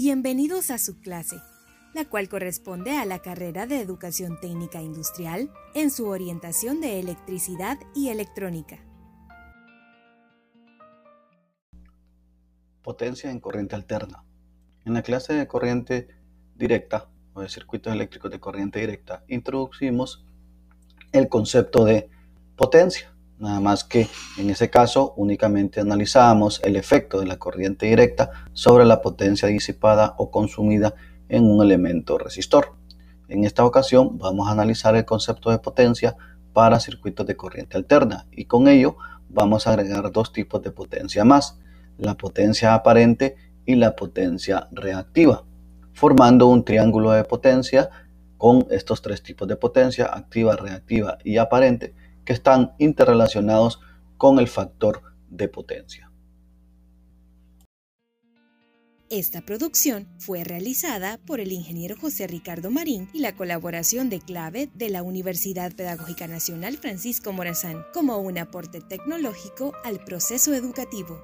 Bienvenidos a su clase, la cual corresponde a la carrera de Educación Técnica Industrial en su orientación de Electricidad y Electrónica. Potencia en corriente alterna. En la clase de corriente directa o de circuitos eléctricos de corriente directa introducimos el concepto de potencia, nada más que en ese caso únicamente analizábamos el efecto de la corriente directa sobre la potencia disipada o consumida en un elemento resistor. En esta ocasión vamos a analizar el concepto de potencia para circuitos de corriente alterna y con ello vamos a agregar dos tipos de potencia más, la potencia aparente y la potencia reactiva, formando un triángulo de potencia con estos tres tipos de potencia, activa, reactiva y aparente, que están interrelacionados con el factor de potencia. Esta producción fue realizada por el ingeniero José Ricardo Marín y la colaboración de CLAVE de la Universidad Pedagógica Nacional Francisco Morazán como un aporte tecnológico al proceso educativo.